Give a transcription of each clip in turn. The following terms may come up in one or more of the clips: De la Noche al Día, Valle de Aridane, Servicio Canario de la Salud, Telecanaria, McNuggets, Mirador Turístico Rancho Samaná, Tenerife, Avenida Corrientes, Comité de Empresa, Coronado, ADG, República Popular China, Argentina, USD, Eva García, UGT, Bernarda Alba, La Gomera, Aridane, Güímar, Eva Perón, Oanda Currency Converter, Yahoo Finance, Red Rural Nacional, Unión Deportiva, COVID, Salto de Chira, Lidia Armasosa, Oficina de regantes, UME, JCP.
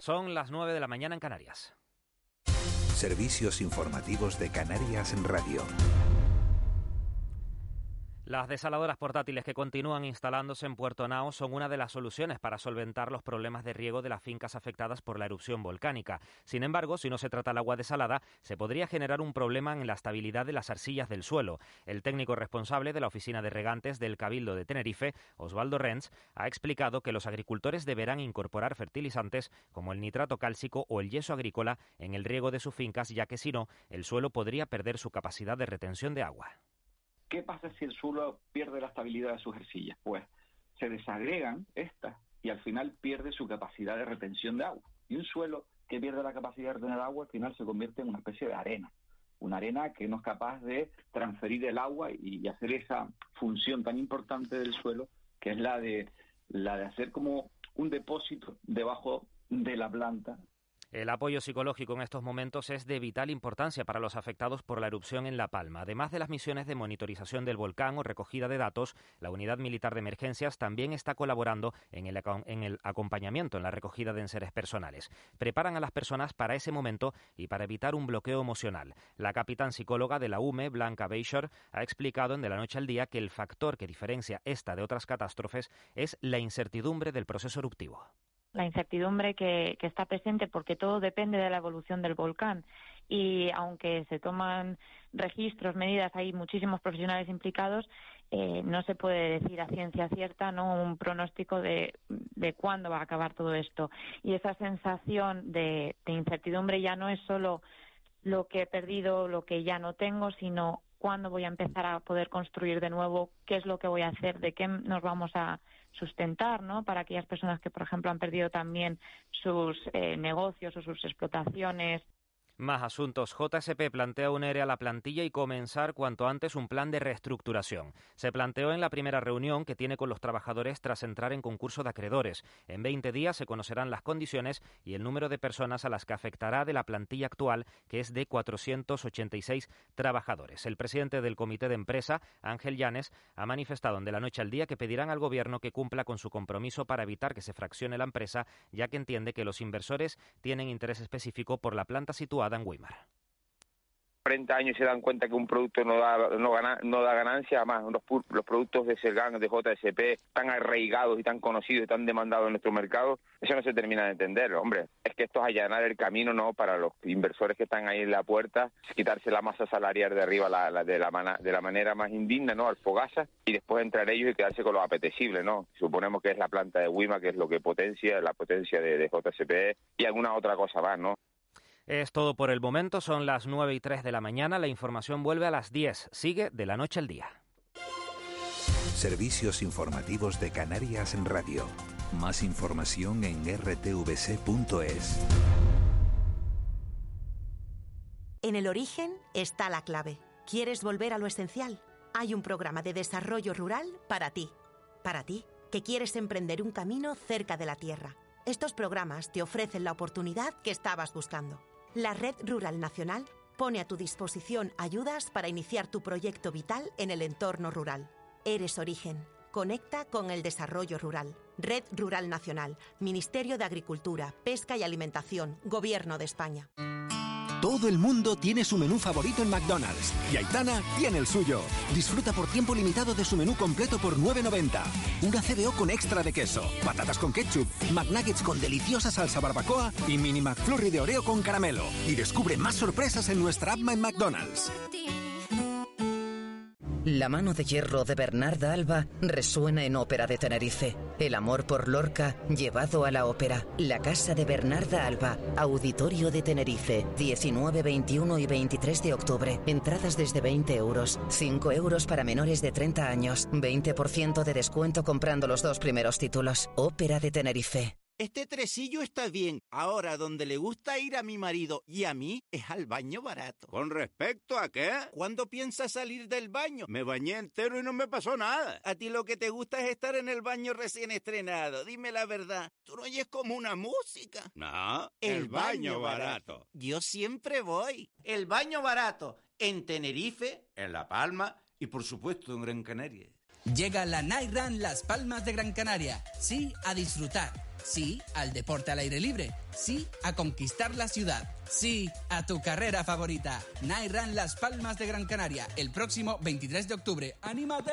Son las 9 de la mañana en Canarias. Servicios informativos de Canarias Radio. Las desaladoras portátiles que continúan instalándose en Puerto Naos son una de las soluciones para solventar los problemas de riego de las fincas afectadas por la erupción volcánica. Sin embargo, si no se trata el agua desalada, se podría generar un problema en la estabilidad de las arcillas del suelo. El técnico responsable de la Oficina de Regantes del Cabildo de Tenerife, Osvaldo Renz, ha explicado que los agricultores deberán incorporar fertilizantes como el nitrato cálcico o el yeso agrícola en el riego de sus fincas, ya que si no, el suelo podría perder su capacidad de retención de agua. ¿Qué pasa si el suelo pierde la estabilidad de sus arcillas? Pues se desagregan estas y al final pierde su capacidad de retención de agua. Y un suelo que pierde la capacidad de retener agua al final se convierte en una especie de arena. Una arena que no es capaz de transferir el agua y hacer esa función tan importante del suelo, que es la de hacer como un depósito debajo de la planta. El apoyo psicológico en estos momentos es de vital importancia para los afectados por la erupción en La Palma. Además de las misiones de monitorización del volcán o recogida de datos, la Unidad Militar de Emergencias también está colaborando en el acompañamiento en la recogida de enseres personales. Preparan a las personas para ese momento y para evitar un bloqueo emocional. La capitán psicóloga de la UME, Blanca Beyshore, ha explicado en De la Noche al Día que el factor que diferencia esta de otras catástrofes es la incertidumbre del proceso eruptivo. La incertidumbre que está presente porque todo depende de la evolución del volcán y aunque se toman registros, medidas, hay muchísimos profesionales implicados, no se puede decir a ciencia cierta un pronóstico de cuándo va a acabar todo esto. Y esa sensación de incertidumbre ya no es solo lo que he perdido, lo que ya no tengo, sino cuándo voy a empezar a poder construir de nuevo, qué es lo que voy a hacer, de qué nos vamos a sustentar, ¿no? Para aquellas personas que, por ejemplo, han perdido también sus negocios o sus explotaciones. Más asuntos. JCP plantea unir a la plantilla y comenzar cuanto antes un plan de reestructuración. Se planteó en la primera reunión que tiene con los trabajadores tras entrar en concurso de acreedores. En 20 días se conocerán las condiciones y el número de personas a las que afectará de la plantilla actual, que es de 486 trabajadores. El presidente del Comité de Empresa, Ángel Llanes, ha manifestado en De la Noche al Día que pedirán al Gobierno que cumpla con su compromiso para evitar que se fraccione la empresa, ya que entiende que los inversores tienen interés específico por la planta situada en Güímar. 40 años se dan cuenta que un producto no da ganancia, además los productos de Sergan, de JCP, tan arraigados y tan conocidos y tan demandados en nuestro mercado, eso no se termina de entender, hombre. Es que esto es allanar el camino, ¿no?, para los inversores que están ahí en la puerta, quitarse la masa salarial de arriba de la manera más indigna, ¿no?, al fogasa, y después entrar ellos y quedarse con lo apetecible, ¿no? Suponemos que es la planta de Güímar, que es lo que potencia, la potencia de JCP y alguna otra cosa más, ¿no? Es todo por el momento, son las 9 y 3 de la mañana, la información vuelve a las 10, sigue De la Noche al Día. Servicios informativos de Canarias en Radio. Más información en rtvc.es. En el origen está la clave. ¿Quieres volver a lo esencial? Hay un programa de desarrollo rural para ti. Para ti, que quieres emprender un camino cerca de la tierra. Estos programas te ofrecen la oportunidad que estabas buscando. La Red Rural Nacional pone a tu disposición ayudas para iniciar tu proyecto vital en el entorno rural. Eres origen. Conecta con el desarrollo rural. Red Rural Nacional, Ministerio de Agricultura, Pesca y Alimentación, Gobierno de España. Todo el mundo tiene su menú favorito en McDonald's y Aitana tiene el suyo. Disfruta por tiempo limitado de su menú completo por $9.90. Una CBO con extra de queso, patatas con ketchup, McNuggets con deliciosa salsa barbacoa y mini McFlurry de Oreo con caramelo. Y descubre más sorpresas en nuestra app My McDonald's. La mano de hierro de Bernarda Alba resuena en Ópera de Tenerife. El amor por Lorca llevado a la ópera. La casa de Bernarda Alba. Auditorio de Tenerife. 19, 21 y 23 de octubre. Entradas desde €20. 5 € para menores de 30 años. 20% de descuento comprando los 2 primeros títulos. Ópera de Tenerife. Este tresillo está bien. Ahora, donde le gusta ir a mi marido y a mí es al baño barato. ¿Con respecto a qué? ¿Cuándo piensas salir del baño? Me bañé entero y no me pasó nada. A ti lo que te gusta es estar en el baño recién estrenado. Dime la verdad, ¿tú no oyes como una música? No, el baño barato. Yo siempre voy. El baño barato en Tenerife, en La Palma y por supuesto en Gran Canaria. Llega la Night Run Las Palmas de Gran Canaria. Sí, a disfrutar. Sí, al deporte al aire libre. Sí, a conquistar la ciudad. Sí, a tu carrera favorita. Night Run Las Palmas de Gran Canaria, el próximo 23 de octubre. ¡Anímate!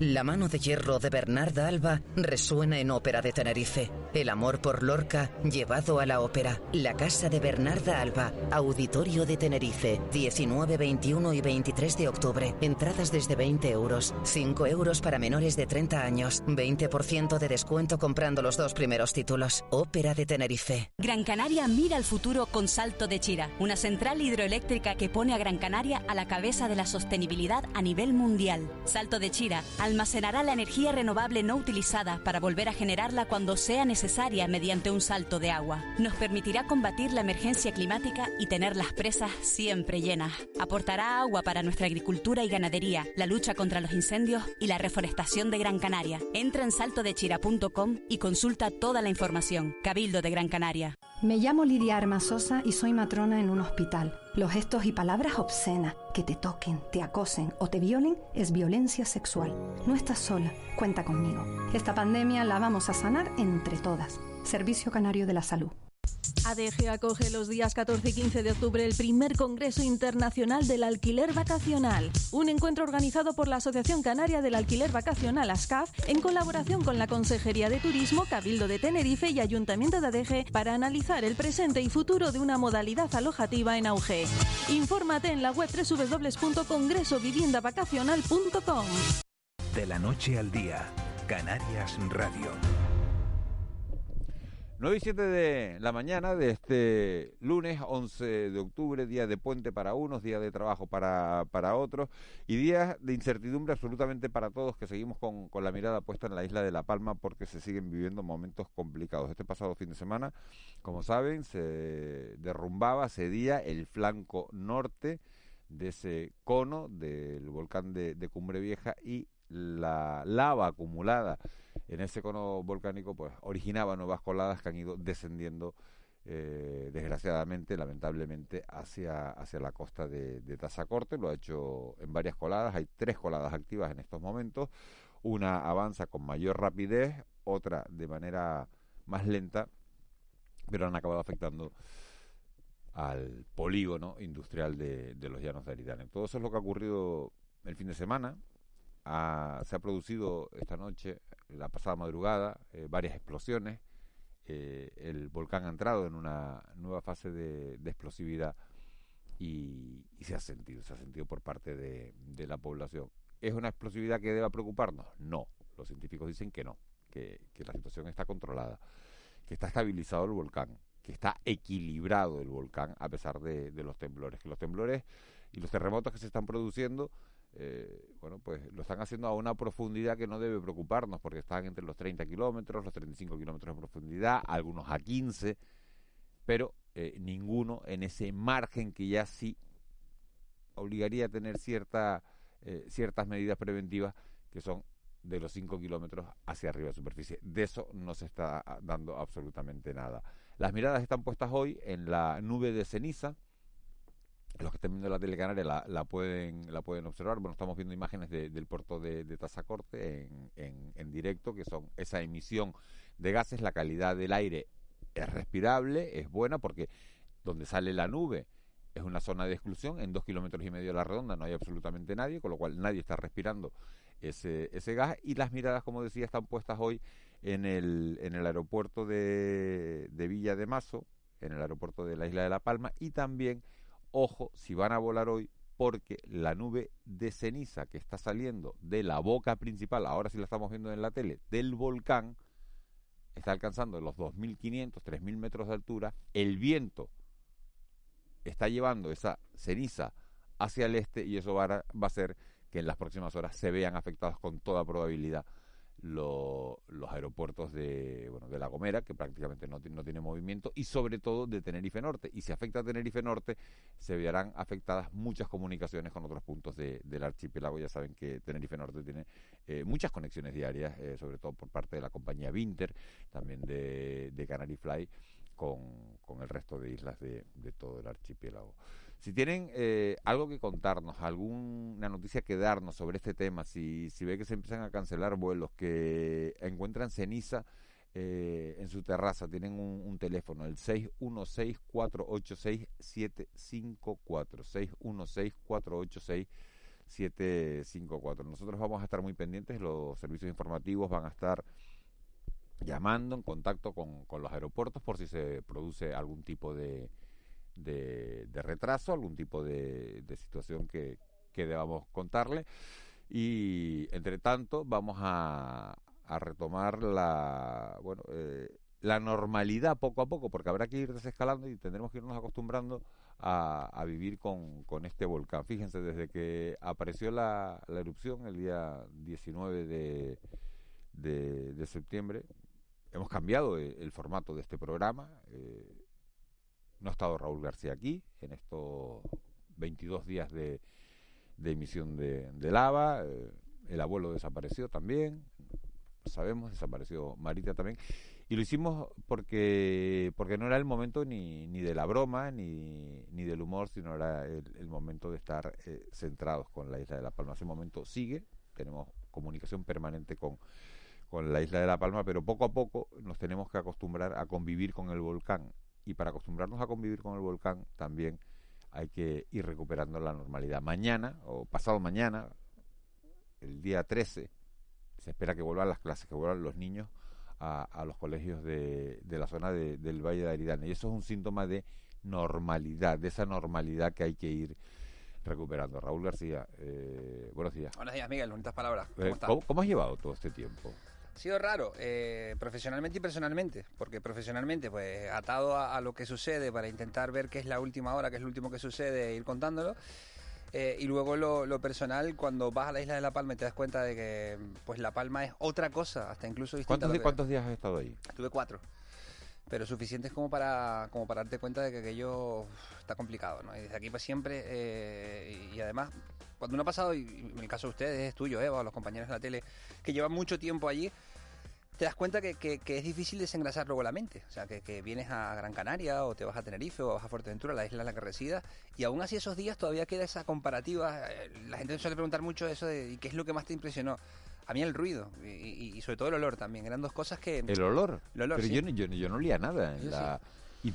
La mano de hierro de Bernarda Alba resuena en Ópera de Tenerife. El amor por Lorca llevado a la ópera. La casa de Bernarda Alba, Auditorio de Tenerife, 19, 21 y 23 de octubre. Entradas desde 20 euros, 5 euros para menores de 30 años, 20% de descuento comprando los dos primeros títulos. Ópera de Tenerife. Gran Canaria mira al futuro con Salto de Chira, una central hidroeléctrica que pone a Gran Canaria a la cabeza de la sostenibilidad a nivel mundial. Salto de Chira almacenará la energía renovable no utilizada para volver a generarla cuando sea necesaria mediante un salto de agua. Nos permitirá combatir la emergencia climática y tener las presas siempre llenas. Aportará agua para nuestra agricultura y ganadería, la lucha contra los incendios y la reforestación de Gran Canaria. Entra en saltodechira.com y consulta toda la información. Cabildo de Gran Canaria. Me llamo Lidia Armasosa y soy matrona en un hospital. Los gestos y palabras obscenas, que te toquen, te acosen o te violen, es violencia sexual. No estás sola, cuenta conmigo. Esta pandemia la vamos a sanar entre todas. Servicio Canario de la Salud. ADG acoge los días 14 y 15 de octubre el primer Congreso Internacional del Alquiler Vacacional, un encuentro organizado por la Asociación Canaria del Alquiler Vacacional, ASCAF, en colaboración con la Consejería de Turismo, Cabildo de Tenerife y Ayuntamiento de ADG para analizar el presente y futuro de una modalidad alojativa en auge. Infórmate en la web www.congresoviviendavacacional.com. De la noche al día, Canarias Radio. 9 y 7 de la mañana de este lunes 11 de octubre, día de puente para unos, día de trabajo para otros y días de incertidumbre absolutamente para todos, que seguimos con la mirada puesta en la isla de La Palma porque se siguen viviendo momentos complicados. Este pasado fin de semana, como saben, se derrumbaba, cedía el flanco norte de ese cono del volcán de Cumbre Vieja y la lava acumulada en ese cono volcánico pues originaba nuevas coladas que han ido descendiendo desgraciadamente, lamentablemente, hacia la costa de Tazacorte. Lo ha hecho en varias coladas, hay 3 coladas activas en estos momentos. Una avanza con mayor rapidez, otra de manera más lenta, pero han acabado afectando al polígono industrial de los Llanos de Aridane. Todo eso es lo que ha ocurrido el fin de semana. Se ha producido esta noche, la pasada madrugada, varias explosiones. El volcán ha entrado en una nueva fase de explosividad y se ha sentido por parte de la población. ¿Es una explosividad que deba preocuparnos? No. Los científicos dicen que no, que la situación está controlada, que está estabilizado el volcán, que está equilibrado el volcán a pesar de los temblores. Que los temblores y los terremotos que se están produciendo pues lo están haciendo a una profundidad que no debe preocuparnos, porque están entre los 30 kilómetros, los 35 kilómetros de profundidad, algunos a 15, pero ninguno en ese margen que ya sí obligaría a tener ciertas medidas preventivas, que son de los 5 kilómetros hacia arriba de superficie. De eso no se está dando absolutamente nada. Las miradas están puestas hoy en la nube de ceniza. Los que estén viendo la telecanaria la pueden observar. Bueno, estamos viendo imágenes del puerto de Tazacorte en directo, que son esa emisión de gases. La calidad del aire es respirable, es buena, porque donde sale la nube es una zona de exclusión. En 2,5 kilómetros a la redonda no hay absolutamente nadie, con lo cual nadie está respirando ese gas. Y las miradas, como decía, están puestas hoy en el aeropuerto de Villa de Mazo, en el aeropuerto de la isla de La Palma, y también, ojo, si van a volar hoy, porque la nube de ceniza que está saliendo de la boca principal, ahora sí la estamos viendo en la tele, del volcán, está alcanzando los 2.500, 3.000 metros de altura. El viento está llevando esa ceniza hacia el este y eso va a hacer que en las próximas horas se vean afectados con toda probabilidad los aeropuertos de La Gomera, que prácticamente no tiene movimiento, y sobre todo de Tenerife Norte. Y si afecta a Tenerife Norte, se verán afectadas muchas comunicaciones con otros puntos del archipiélago. Ya saben que Tenerife Norte tiene muchas conexiones diarias, sobre todo por parte de la compañía Vinter, también de Canary Fly, con el resto de islas de todo el archipiélago. Si tienen algo que contarnos, alguna noticia que darnos sobre este tema, si ve que se empiezan a cancelar vuelos, que encuentran ceniza en su terraza, tienen un teléfono, el 616-486-754, 616-486-754. Nosotros vamos a estar muy pendientes, los servicios informativos van a estar llamando, en contacto con los aeropuertos, por si se produce algún tipo de retraso, algún tipo de situación que debamos contarle. Y entre tanto vamos a retomar la normalidad poco a poco, porque habrá que ir desescalando y tendremos que irnos acostumbrando a vivir con este volcán. Fíjense, desde que apareció la erupción el día 19 de septiembre, hemos cambiado el formato de este programa. No ha estado Raúl García aquí en estos 22 días de emisión de Lava. El abuelo desapareció también, sabemos, desapareció Marita también. Y lo hicimos porque no era el momento ni de la broma, ni del humor, sino era el momento de estar centrados con la isla de La Palma. Ese momento sigue, tenemos comunicación permanente con la isla de La Palma, pero poco a poco nos tenemos que acostumbrar a convivir con el volcán. Y para acostumbrarnos a convivir con el volcán también hay que ir recuperando la normalidad. Mañana o pasado mañana, el día 13, se espera que vuelvan las clases, que vuelvan los niños a los colegios de la zona del Valle de Aridane. Y eso es un síntoma de normalidad, de esa normalidad que hay que ir recuperando. Raúl García, buenos días. Buenos días, Miguel, bonitas palabras. ¿Cómo estás? ¿Cómo has llevado todo este tiempo? Ha sido raro, profesionalmente y personalmente, porque profesionalmente, pues atado a lo que sucede para intentar ver qué es la última hora, qué es lo último que sucede, ir contándolo, y luego lo personal, cuando vas a la isla de La Palma y te das cuenta de que pues La Palma es otra cosa, hasta incluso distinta. ¿Cuántos días has estado ahí? Estuve 4, pero suficientes como para darte cuenta de que aquello está complicado, ¿no? Y desde aquí para siempre, y además, cuando uno ha pasado, y en el caso de ustedes, es tuyo, Eva, o los compañeros de la tele, que llevan mucho tiempo allí, te das cuenta que es difícil desengrasar luego la mente. O sea, que vienes a Gran Canaria, o te vas a Tenerife, o vas a Fuerteventura, la isla en la que residas, y aún así esos días todavía queda esa comparativa. La gente suele preguntar mucho eso de qué es lo que más te impresionó. A mí el ruido y sobre todo el olor también. Eran dos cosas que... ¿El olor? El olor, pero sí. Yo no olía nada. Sí. ¿Y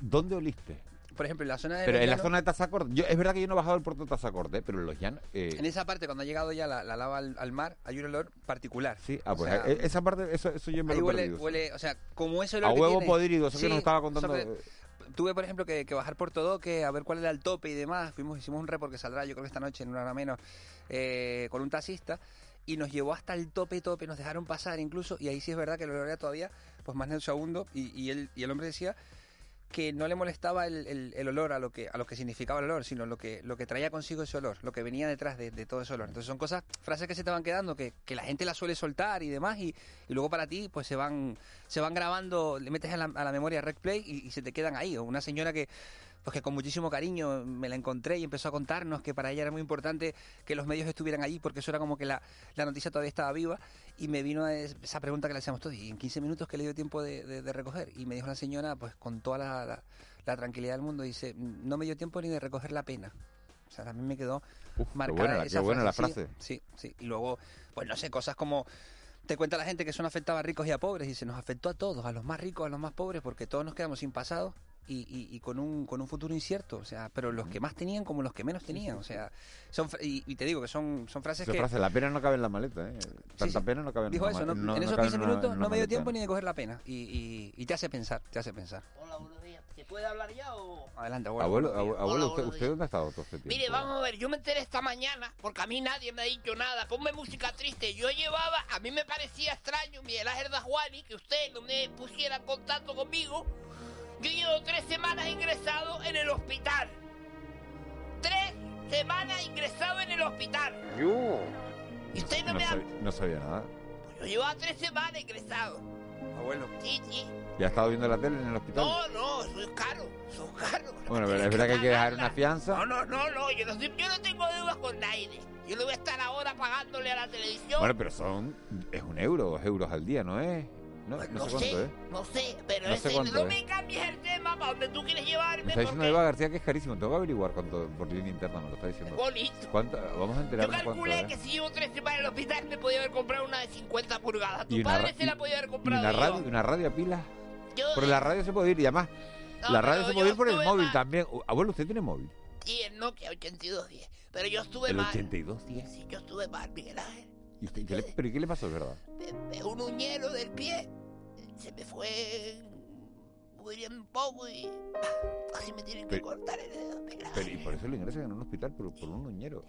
dónde oliste? Por ejemplo, en la zona de... Pero en la zona de Tazacorte. Es verdad que yo no he bajado al puerto de Tazacorte, pero en los llanos... En esa parte, cuando ha llegado ya la lava al mar, hay un olor particular. Sí, pues o sea, esa parte, eso yo me lo he perdido. Huele, o sea, como ese olor a que huevo tiene, podrido, eso sí, que nos estaba contando... Tuve, por ejemplo, que bajar por Todoque a ver cuál era el tope y demás. Hicimos un report que saldrá, yo creo que esta noche, en una hora menos, con un taxista, y nos llevó hasta el tope, nos dejaron pasar incluso, y ahí sí es verdad que el olor era todavía pues más nauseabundo, y el hombre decía que no le molestaba el olor a lo que significaba el olor, sino lo que traía consigo ese olor, lo que venía detrás de todo ese olor. Entonces son cosas, frases que se te van quedando, que la gente las suele soltar y demás, y luego para ti pues se van grabando, le metes a la memoria Rec Play y se te quedan ahí. O una señora que con muchísimo cariño me la encontré y empezó a contarnos que para ella era muy importante que los medios estuvieran allí, porque eso era como que la noticia todavía estaba viva, y me vino esa pregunta que le hacíamos todos, y en 15 minutos que le dio tiempo de recoger, y me dijo la señora, pues con toda la tranquilidad del mundo, dice, no me dio tiempo ni de recoger la pena. O sea, también me quedó marcada esa frase. Qué buena la frase. Sí, y luego, pues no sé, cosas como... Te cuenta la gente que eso no afectaba a ricos y a pobres, y se nos afectó a todos, a los más ricos, a los más pobres, porque todos nos quedamos sin pasado, y con un futuro incierto, o sea, pero los que más tenían como los que menos tenían, o sea, son y te digo que son frases que... La pena no cabe en la maleta, ¿eh? Tanta pena no cabe en la maleta. Dijo eso, en esos 15 minutos no me dio tiempo ni de coger la pena, y te hace pensar. Hola, buenos días. ¿Se puede hablar ya o...? Adelante, abuelo. ¿Usted dónde ha estado todo este tiempo? Mire, vamos a ver, yo me enteré esta mañana, porque a mí nadie me ha dicho nada, ponme música triste. Yo llevaba, a mí me parecía extraño, Miguel Ángel Dasguani, que usted no me pusiera en contacto conmigo. Yo llevo 3 semanas ingresado en el hospital. 3 semanas ingresado en el hospital. Yo. Y usted no me ha... No sabía nada. Pues yo llevaba 3 semanas ingresado. Abuelo. Sí. ¿Ya has estado viendo la tele en el hospital? No, soy caro. Bueno, pero es verdad que hay que dejar una fianza. No, yo no tengo deudas con nadie. Yo no voy a estar ahora pagándole a la televisión. Bueno, pero es 1 euro, 2 euros al día, ¿no es? No sé cuánto, pero no me cambies el tema para donde tú quieres llevarme. Me está diciendo Eva García que es carísimo. Tengo que averiguar cuánto por línea interna me lo está diciendo. ¿Cuánto? Vamos a enterarnos. Yo calculé cuánto, que si llevo 3 semanas en el hospital me podía haber comprado una de 50 pulgadas. Tu padre se la podía haber comprado. ¿Una radio a pilas? Por la radio se puede ir y además la radio se puede ir por el móvil también. Abuelo, ¿usted tiene móvil? Sí, el Nokia 8210. Pero yo estuve mal. ¿El 8210? Sí, yo estuve mal, Miguel Ángel. ¿Pero qué le pasó, verdad? Un uñero del pie se me fue muy bien un poco y así me tienen que cortar el dedo. Pero y por eso lo ingresan en un hospital por un uñero.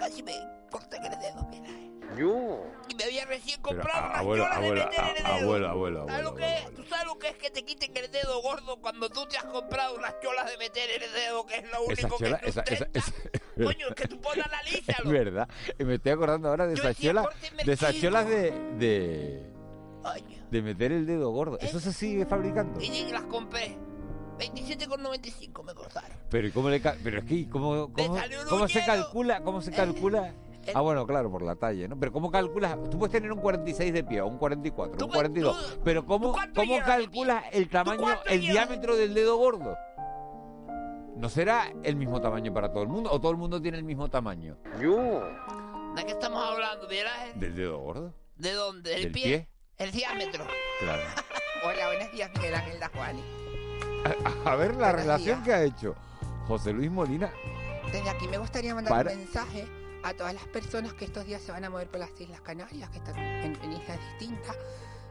Casi me cortan el dedo, mira. Yo. Y me había recién comprado unas yolas de meter en el dedo. Abuela. ¿Tú sabes lo que es que te quiten el dedo, gordo, cuando tú te has comprado unas yolas de meter en el dedo, que es lo único que es Coño, es que tú pones la lista. Es verdad. Me estoy acordando ahora de esas cholas. De esas cholas de meter el dedo gordo. Eso se sigue fabricando. Y las compré. 27,95 me costaron. Pero ¿cómo le pero es que cómo se calcula? Bueno, claro, por la talla, ¿no? Pero ¿cómo calculas? Tú puedes tener un 46 de pie, un 44, un 42, pero ¿cómo calculas el tamaño, el diámetro del dedo gordo? ¿No será el mismo tamaño para todo el mundo o todo el mundo tiene el mismo tamaño? Yo. ¿De qué estamos hablando, Miguel Ángel? ¿Del dedo gordo? ¿De dónde? ¿Del pie? El diámetro. Claro. Hola, buenos días, Miguel Ángel Dasguani. A ver la relación que ha hecho José Luis Molina. Desde aquí me gustaría mandar un mensaje a todas las personas que estos días se van a mover por las Islas Canarias, que están en islas distintas,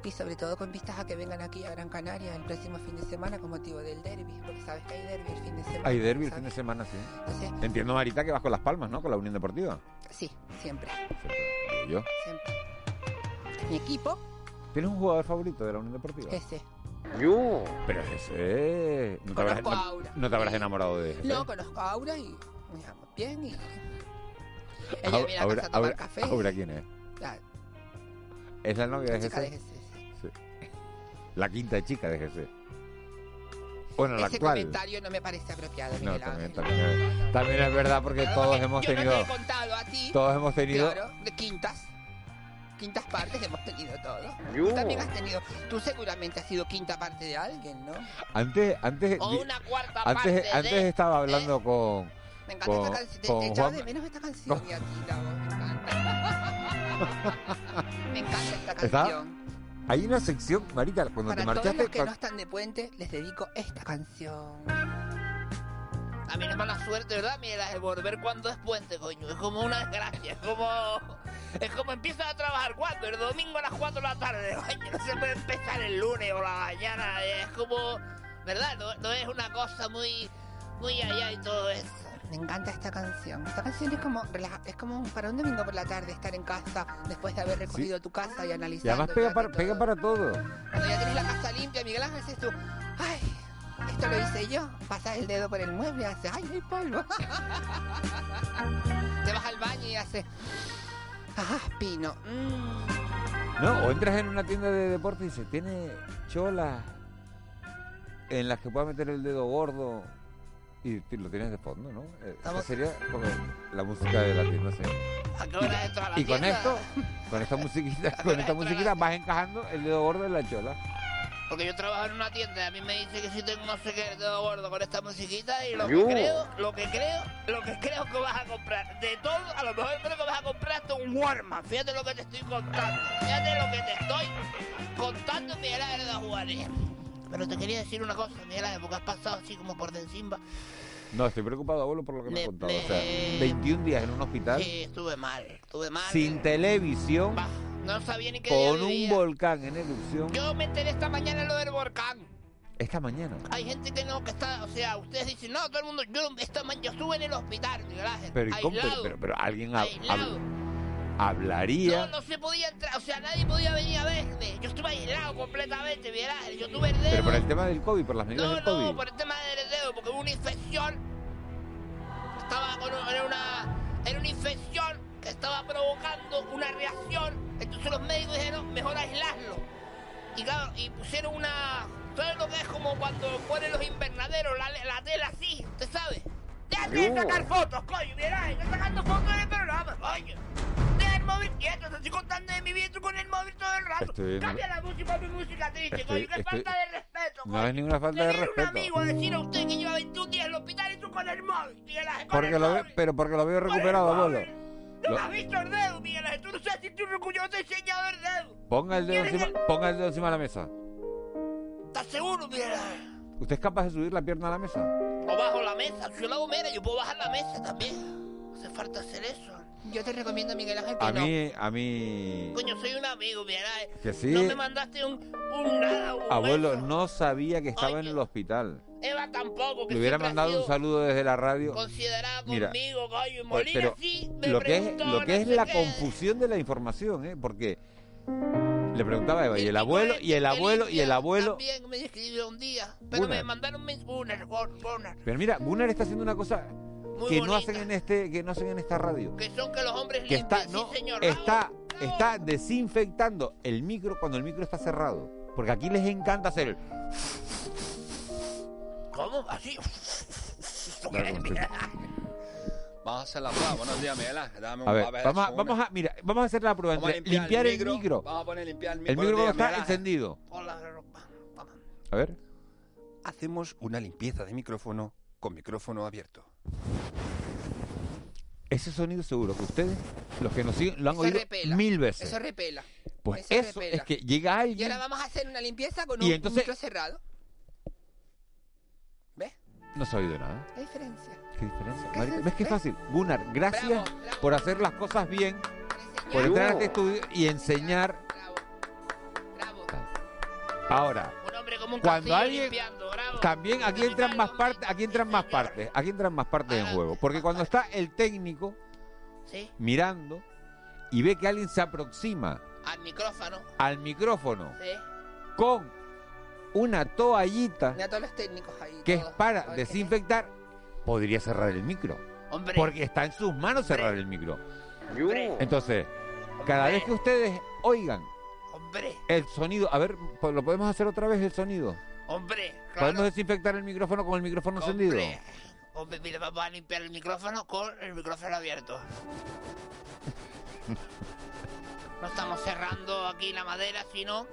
y sobre todo con vistas a que vengan aquí a Gran Canaria el próximo fin de semana con motivo del derbi, porque sabes que hay derbi el fin de semana. Hay derbi el fin de semana, sí. Entonces, entiendo, Marita, que vas con Las Palmas, ¿no? Con la Unión Deportiva. Sí, siempre. ¿Yo? Siempre. Mi equipo. ¿Tienes un jugador favorito de la Unión Deportiva? Ese. Yo. Pero ese. No te habrás enamorado de ese. No, conozco a Aura y me llamo bien y... Ella viene a casa a tomar café. ¿Aura quién es? Es la novia de Jesús. La quinta chica de GC. Bueno, la actual. Ese comentario no me parece apropiado, Miguel Ángel. También es verdad, porque todos hemos tenido... Yo no te he contado a ti. Todos hemos tenido... Claro, de quintas partes hemos tenido todos. Tú también has tenido... Tú seguramente has sido quinta parte de alguien, ¿no? O una cuarta parte de... Antes estaba hablando con... Me encanta esta canción. Te echaba de menos esta canción y a ti, me encanta. Me encanta esta canción. Hay una sección, Marita, cuando te marchaste... Para todos los que no están de puente, les dedico esta canción. A mí no es mala suerte, ¿verdad? Mira, el volver cuando es puente, coño. Es como una desgracia, es como empiezas a trabajar cuando, el domingo a las 4 de la tarde, coño. No se puede empezar el lunes o la mañana, es como... ¿Verdad? No es una cosa muy... muy allá y todo eso. Me encanta esta canción. Esta canción es como para un domingo por la tarde, estar en casa después de haber recogido tu casa y analizando. Y además pega para todo. Cuando ya tienes la casa limpia, Miguel Ángel, haces tú, ay, esto lo hice yo. Pasas el dedo por el mueble y haces, ay, hay polvo. Te vas al baño y haces, ah, pino. No, o entras en una tienda de deporte y dices, tiene cholas en las que puedas meter el dedo gordo. Y lo tienes de fondo, ¿no? Esa sería como la música de la tienda, ¿sí? ¿A qué hora entro a la tienda? Con esta musiquita vas encajando el dedo gordo en la chola. Porque yo trabajo en una tienda y a mí me dice que si tengo no sé qué el dedo gordo con esta musiquita y lo que creo que vas a comprar. De todo, a lo mejor creo que vas a comprar hasta un Walkman. Fíjate lo que te estoy contando. Miguel Ángel Dasguani. Pero te quería decir una cosa, Miguel Ángel, porque has pasado así como por encima. No, estoy preocupado, abuelo, por lo que me has contado. O sea, 21 días en un hospital. Sí, estuve mal. Sin televisión. Bah, no sabía ni qué día vivía. Con un volcán en erupción. Yo me enteré esta mañana lo del volcán. ¿Esta mañana? Hay gente que no, que está... O sea, ustedes dicen, no, todo el mundo... Yo estuve en el hospital, Miguel Ángel. Pero alguien... Hablaría... No se podía entrar, o sea, nadie podía venir a verme. Yo estuve aislado completamente, Miguel Ángel. Yo tuve el dedo... ¿Pero por el tema del COVID, por las medidas del COVID? No, por el tema del dedo, porque hubo una infección... Era una infección que estaba provocando una reacción. Entonces los médicos dijeron, mejor aislarlo. Y claro, y pusieron una... ¿Sabes lo que es como cuando ponen los invernaderos, la tela así, usted sabe? ¡Déjate de sacar fotos, coño! Mira, estoy sacando fotos en el programa, coño. Deja el móvil quieto, te estoy contando de mi vida con el móvil todo el rato. Cambia la música por mi música triste, coño. ¡Qué falta de respeto, coño! No es ninguna falta de respeto. Un amigo a decir a usted que lleva 21 días en el hospital y tú con el móvil, Miguel Ángel, porque lo veo recuperado, abuelo. ¿No me has visto el dedo, Miguel Ángel? Tú no sabes si tú yo te he enseñado el dedo. Ponga el dedo encima de la mesa. ¿Estás seguro, Miguel Ángel? ¿Usted es capaz de subir la pierna a la mesa? O bajo la mesa. Si yo la hago, mira, yo puedo bajar la mesa también. Hace falta hacer eso. Yo te recomiendo, Miguel Ángel, que a mí... Coño, soy un amigo, Miguel Ángel. Que sí. No me mandaste un nada, un abuelo, beso. No sabía que estaba en el hospital. Eva tampoco. Que le hubiera mandado un saludo desde la radio. Considerada conmigo, coño. Molina pero sí me preguntó... Lo que es la confusión de la información, ¿eh? Porque... Le preguntaba a Eva, y el abuelo... También me escribió un día, pero Gunnar. Me mandaron mis Gunnar. Pero mira, Gunnar está haciendo una cosa muy que bonita. no hacen en esta radio. Que son que los hombres que limpian, está desinfectando el micro cuando el micro está cerrado. Porque aquí les encanta hacer el... ¿Cómo? ¿Así? Vamos a hacer la prueba. Buenos días, Miguel Ángel. Vamos a hacer la prueba. Limpiar el micro. Vamos a poner limpiar el micro. El micro está encendido. A ver. Hacemos una limpieza de micrófono con micrófono abierto. Ese sonido seguro que ustedes, los que nos siguen, lo han oído mil veces. Eso repela. Pues eso es que llega alguien. Y ahora vamos a hacer una limpieza con un micro cerrado. ¿Ves? No se ha oído nada. La diferencia. ¿Qué diferencia? ¿Ves qué fácil? Gunnar, gracias bravo. Por hacer las cosas bien, por entrar a este estudio y enseñar. Bravo. Ahora, cuando alguien también aquí entran más partes en juego, porque cuando está el técnico mirando y ve que alguien se aproxima al micrófono con una toallita, mira todos los técnicos ahí, que es para desinfectar. Podría cerrar el micro. Hombre. Porque está en sus manos cerrar el micro. Hombre. Entonces, cada vez que ustedes oigan el sonido... A ver, ¿lo podemos hacer otra vez el sonido? Hombre, claro. ¿Podemos desinfectar el micrófono con el micrófono encendido? Hombre, mira, vamos a limpiar el micrófono con el micrófono abierto. No estamos cerrando aquí la madera, sino...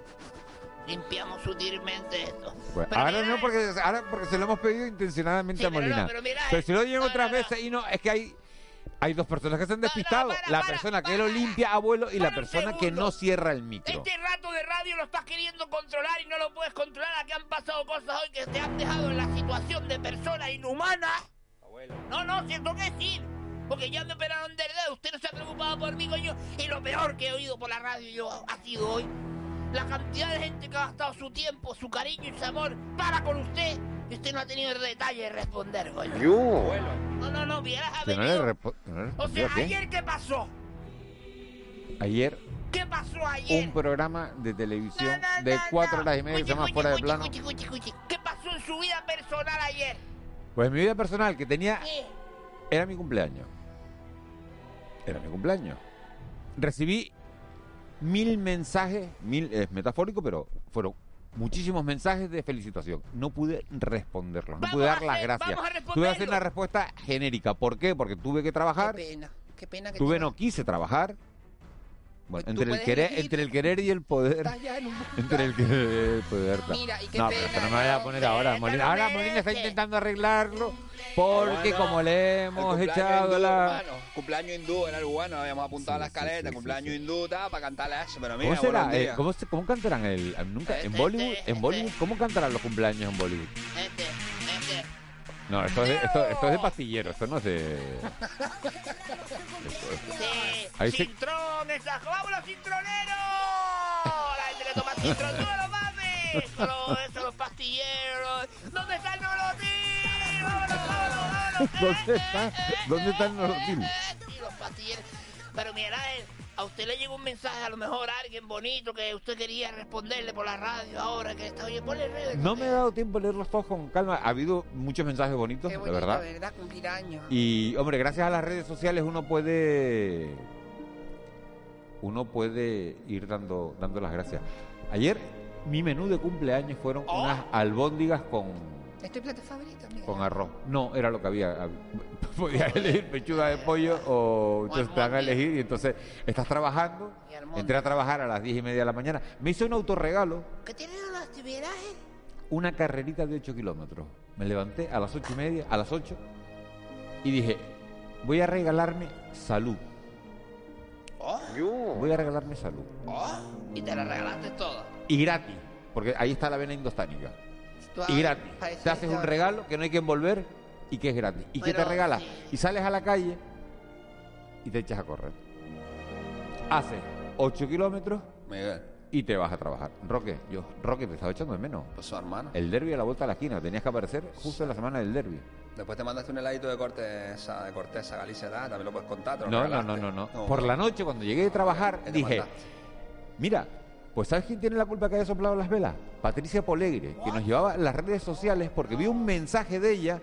Limpiamos sutilmente esto. Pues ahora no, porque se lo hemos pedido intencionadamente a Molina. Pero si lo oyen otras veces y no, es que hay dos personas que se han despistado. La persona que lo limpia, abuelo, y la persona que no cierra el micro. Este rato de radio lo estás queriendo controlar y no lo puedes controlar. Aquí han pasado cosas hoy que te han dejado en la situación de personas inhumanas. Abuelo. No, siento que sí. Porque ya me operaron de verdad. Usted no se ha preocupado por mí, coño. Y lo peor que he oído por la radio ha sido hoy. La cantidad de gente que ha gastado su tiempo, su cariño y su amor para con usted. Y usted no ha tenido el detalle de responder, güey. No, vieras a ver. O sea, ¿ayer qué pasó? ¿Ayer? ¿Qué pasó ayer? Un programa de televisión de 4 horas y media que se llama Fuera de Plano. ¿Qué pasó en su vida personal ayer? Pues mi vida personal, que tenía... Era mi cumpleaños. Recibí... 1000 mensajes, 1000 es metafórico, pero fueron muchísimos mensajes de felicitación. No pude responderlos, no pude dar las gracias. Tuve que hacer una respuesta genérica. ¿Por qué? Porque tuve que trabajar. Qué pena que no quise trabajar. Bueno, entre el querer y el poder. Entre el querer y el poder. Mira, y qué pena, pero no me voy a poner ahora. Ahora Molina está intentando arreglarlo porque como le hemos echado la... cumpleaños hindú, era algo bueno, habíamos apuntado a la escaleta, cumpleaños hindú, tal, para cantarle eso, pero mira, ¿cómo será? ¿Cómo cantarán el nunca en Bollywood? En Bollywood, ¿cómo cantarán los cumpleaños en Bollywood? No, esto es de pastillero, esto no es de... ¡Cintrón! ¡Vámonos, cintronero! La gente le toma cintrón, tú no lo mames. Pero estos los pastilleros. ¿Dónde está el nolotil? ¿Dónde está el nolotil? Sí, los pastilleros. Pero mira, a usted le llegó un mensaje, a lo mejor a alguien bonito que usted quería responderle por la radio ahora, que está, oye, ponle redes. No me he dado tiempo a leerlos todos con calma. Ha habido muchos mensajes bonitos, de verdad. De verdad, cumplir años. Y, hombre, gracias a las redes sociales uno puede ir dando las gracias. Ayer, mi menú de cumpleaños fueron unas albóndigas con... ¿Es tu plato favorito, amigo? Con arroz. No, era lo que había. Podías elegir pechuga de pollo o entonces te van a elegir y entonces estás trabajando. Entré a trabajar a las 10:30 de la mañana. Me hice un autorregalo. ¿Qué tienen los tibirajes? Una carrerita de 8 kilómetros. Me levanté a las 8:30, a las 8, y dije, voy a regalarme salud. Oh. Voy a regalarme salud. Oh. Y te la regalaste toda. Y gratis, porque ahí está la vena indostánica. Y gratis. Te haces un regalo que no hay que envolver y que es gratis. ¿Y qué te regalas? Y sales a la calle y te echas a correr. Haces 8 kilómetros y te vas a trabajar. Roque, te estaba echando de menos. Pues su hermano. El derbi a la vuelta de la esquina. Tenías que aparecer justo en la semana del derbi. Después te mandaste un heladito de Corteza, Galicia, también lo puedes contar. No. Por la noche, cuando llegué a trabajar, dije, mira... Pues ¿sabes quién tiene la culpa que haya soplado las velas? Patricia Polegre, que nos llevaba las redes sociales, porque vi un mensaje de ella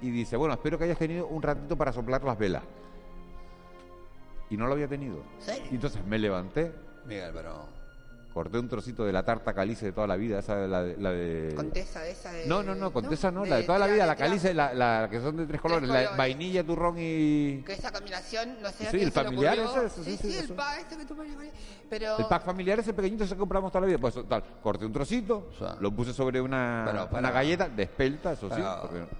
y dice, bueno, espero que hayas tenido un ratito para soplar las velas. Y no lo había tenido. ¿Serio? Y entonces me levanté, Miguel, pero... corté un trocito de la tarta calice de toda la vida, esa de la de... Contesa, esa de... No, Contesa no, la de toda la vida, la calice, la que son de tres colores, la vainilla, turrón y... Que esa combinación, no sé... Sí, el familiar ese... Sí, el pack este que tú pones, pero... El pack familiar ese pequeñito ese que compramos toda la vida, pues tal, corté un trocito, lo puse sobre una galleta despelta, eso sí.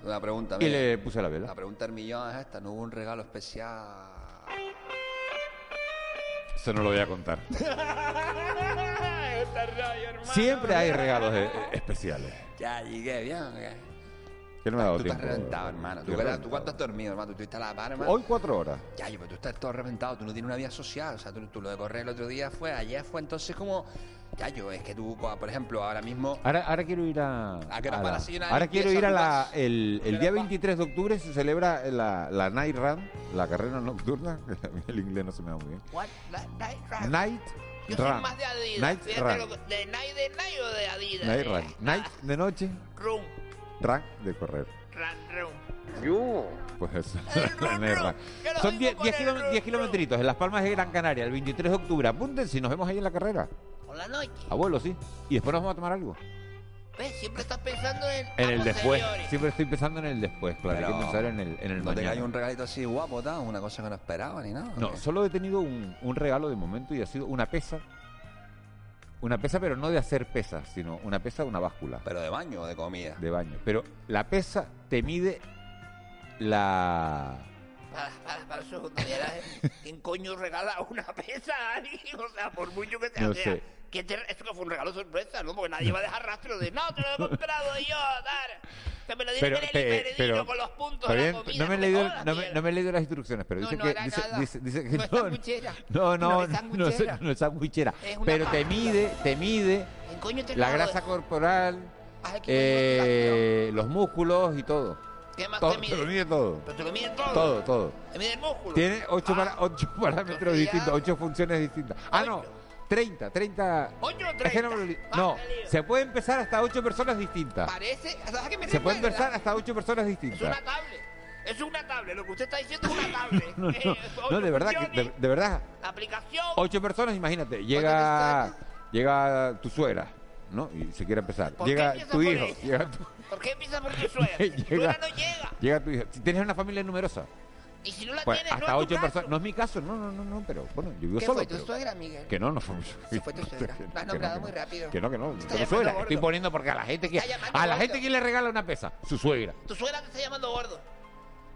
Una pregunta... Y le puse la vela. La pregunta del millón es esta, ¿no hubo un regalo especial? Eso no lo voy a contar. Siempre hay regalos especiales. Ya llegué, bien. ¿Qué no me ha dado tú tiempo? Tú estás reventado, hermano. ¿Tú cuánto has dormido, hermano? Tú estás a la par, hermano. Hoy 4 horas. Ya, pero tú estás todo reventado. Tú no tienes una vida social. O sea, tú lo de correr el otro día ayer fue. Entonces, como... Ya, es que tú, por ejemplo, ahora mismo... Ahora quiero ir a... Ahora quiero ir a la... El día 23 de octubre se celebra la Night Run, la carrera nocturna. El inglés no se me da muy bien. Night Run. Yo soy más de Adidas. ¿De Night de Night o de Adidas? Night Run. Night de noche. Run. Run de correr. Run. Pues eso. Son 10 kilometritos en Las Palmas de Gran Canaria, el 23 de octubre. Apunten si nos vemos ahí en la carrera. Por la noche. Abuelo, sí. Y después nos vamos a tomar algo. ¿Ves? Siempre estás pensando en el después. Señores. Siempre estoy pensando en el después, claro. Pero hay que pensar en el mañana. No te cae un regalito así guapo, tal, una cosa que no esperaba ni nada. No, solo he tenido un regalo de momento y ha sido una pesa. Una pesa, pero no de hacer pesas, sino una pesa de una báscula. ¿Pero de baño o de comida? De baño. Pero la pesa te mide la... Para eso, ¿quién coño regala una pesa, Dani? O sea, por mucho que te haga. Esto que fue un regalo sorpresa, ¿no? Porque nadie va a dejar rastro de, no, te lo he comprado yo, dar. Te me lo dieron en el peredillo con los puntos de la comida. No me he leído las instrucciones, pero dice que no. No es sanguchera. Pero te mide la grasa corporal, los músculos y todo. ¿Qué más te mide? Te lo mide todo. ¿Pero te lo mide todo? Todo. ¿Te mide el músculo? Tiene 8 parámetros distintos, 8 funciones distintas. Ah, no, 30. ¿8 o 30? No, se puede empezar hasta 8 personas distintas. Parece... Se puede empezar hasta 8 personas distintas. Es una tablet. Lo que usted está diciendo es una tablet. No, de verdad. De verdad. Aplicación. 8 personas, imagínate. Llega tu suegra, ¿no? Y se quiere empezar. Llega tu hijo. ¿Por qué empieza por tu suegra? Suegra no llega. Llega tu hijo. Si tienes una familia numerosa. Y si no la tienes, hasta 8 personas. No es mi caso, no, pero bueno, yo vivo solo. ¿Qué fue tu suegra, Miguel? Que no fue mi suegra. ¿Qué fue tu suegra? Lo has nombrado muy rápido. Que no. Tu suegra. Estoy poniendo porque a la gente que le regala una pesa, su suegra. Tu suegra te está llamando gordo.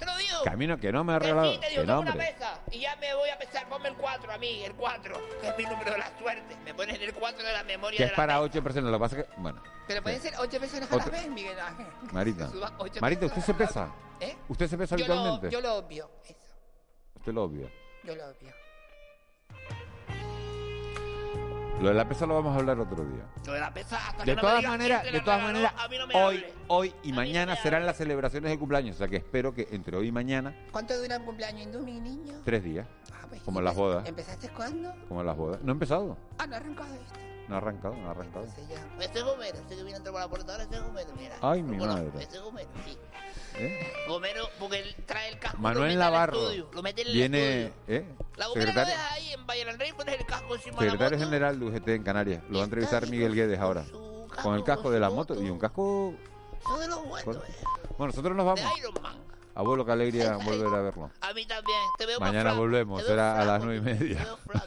te lo digo. Camino, que no me he arreglado. Sí, te digo, toma una pesa y ya me voy a pesar. Ponme el 4 a mí, el 4, que es mi número de la suerte. Me pones el 4 de la memoria. Que es para 8 personas, lo que pasa es que, bueno. Pero pueden ser 8 personas a la vez, Miguel Ángel. Marita, Marita, ¿usted se pesa? ¿Eh? ¿Usted se pesa habitualmente? Yo lo obvio, eso. ¿Usted lo obvia? Yo lo obvio. Lo de la pesa lo vamos a hablar otro día. Lo de la pesa hasta de que todas no maneras, de todas maneras, no hoy y mañana serán las celebraciones de cumpleaños. O sea que espero que entre hoy y mañana... ¿Cuánto dura un cumpleaños hindú, mi niño? 3 días. Ah, pues, como las bodas. ¿Empezaste cuándo? Como las bodas. No he empezado. Ah, no ha arrancado esto. No ha arrancado. Este es Gomero. Este que viene a entrar por la puerta ahora, este es Gomero. Mira. Ay, mi madre. Este es Gomero, sí. Gomero, porque él trae el casco. Manuel Navarro. Lo mete en el estudio. La Gomero lo deja ahí en Valladolid, pones el casco encima de la moto. Secretario General de UGT en Canarias. Lo va a entrevistar Miguel Guedes ahora. Con el casco de la moto y un casco... Son de los buenos, Bueno, nosotros nos vamos. De Iron Man. Abuelo, qué alegría volver a verlo. A mí también. Te veo mañana volvemos, será a las 9:30.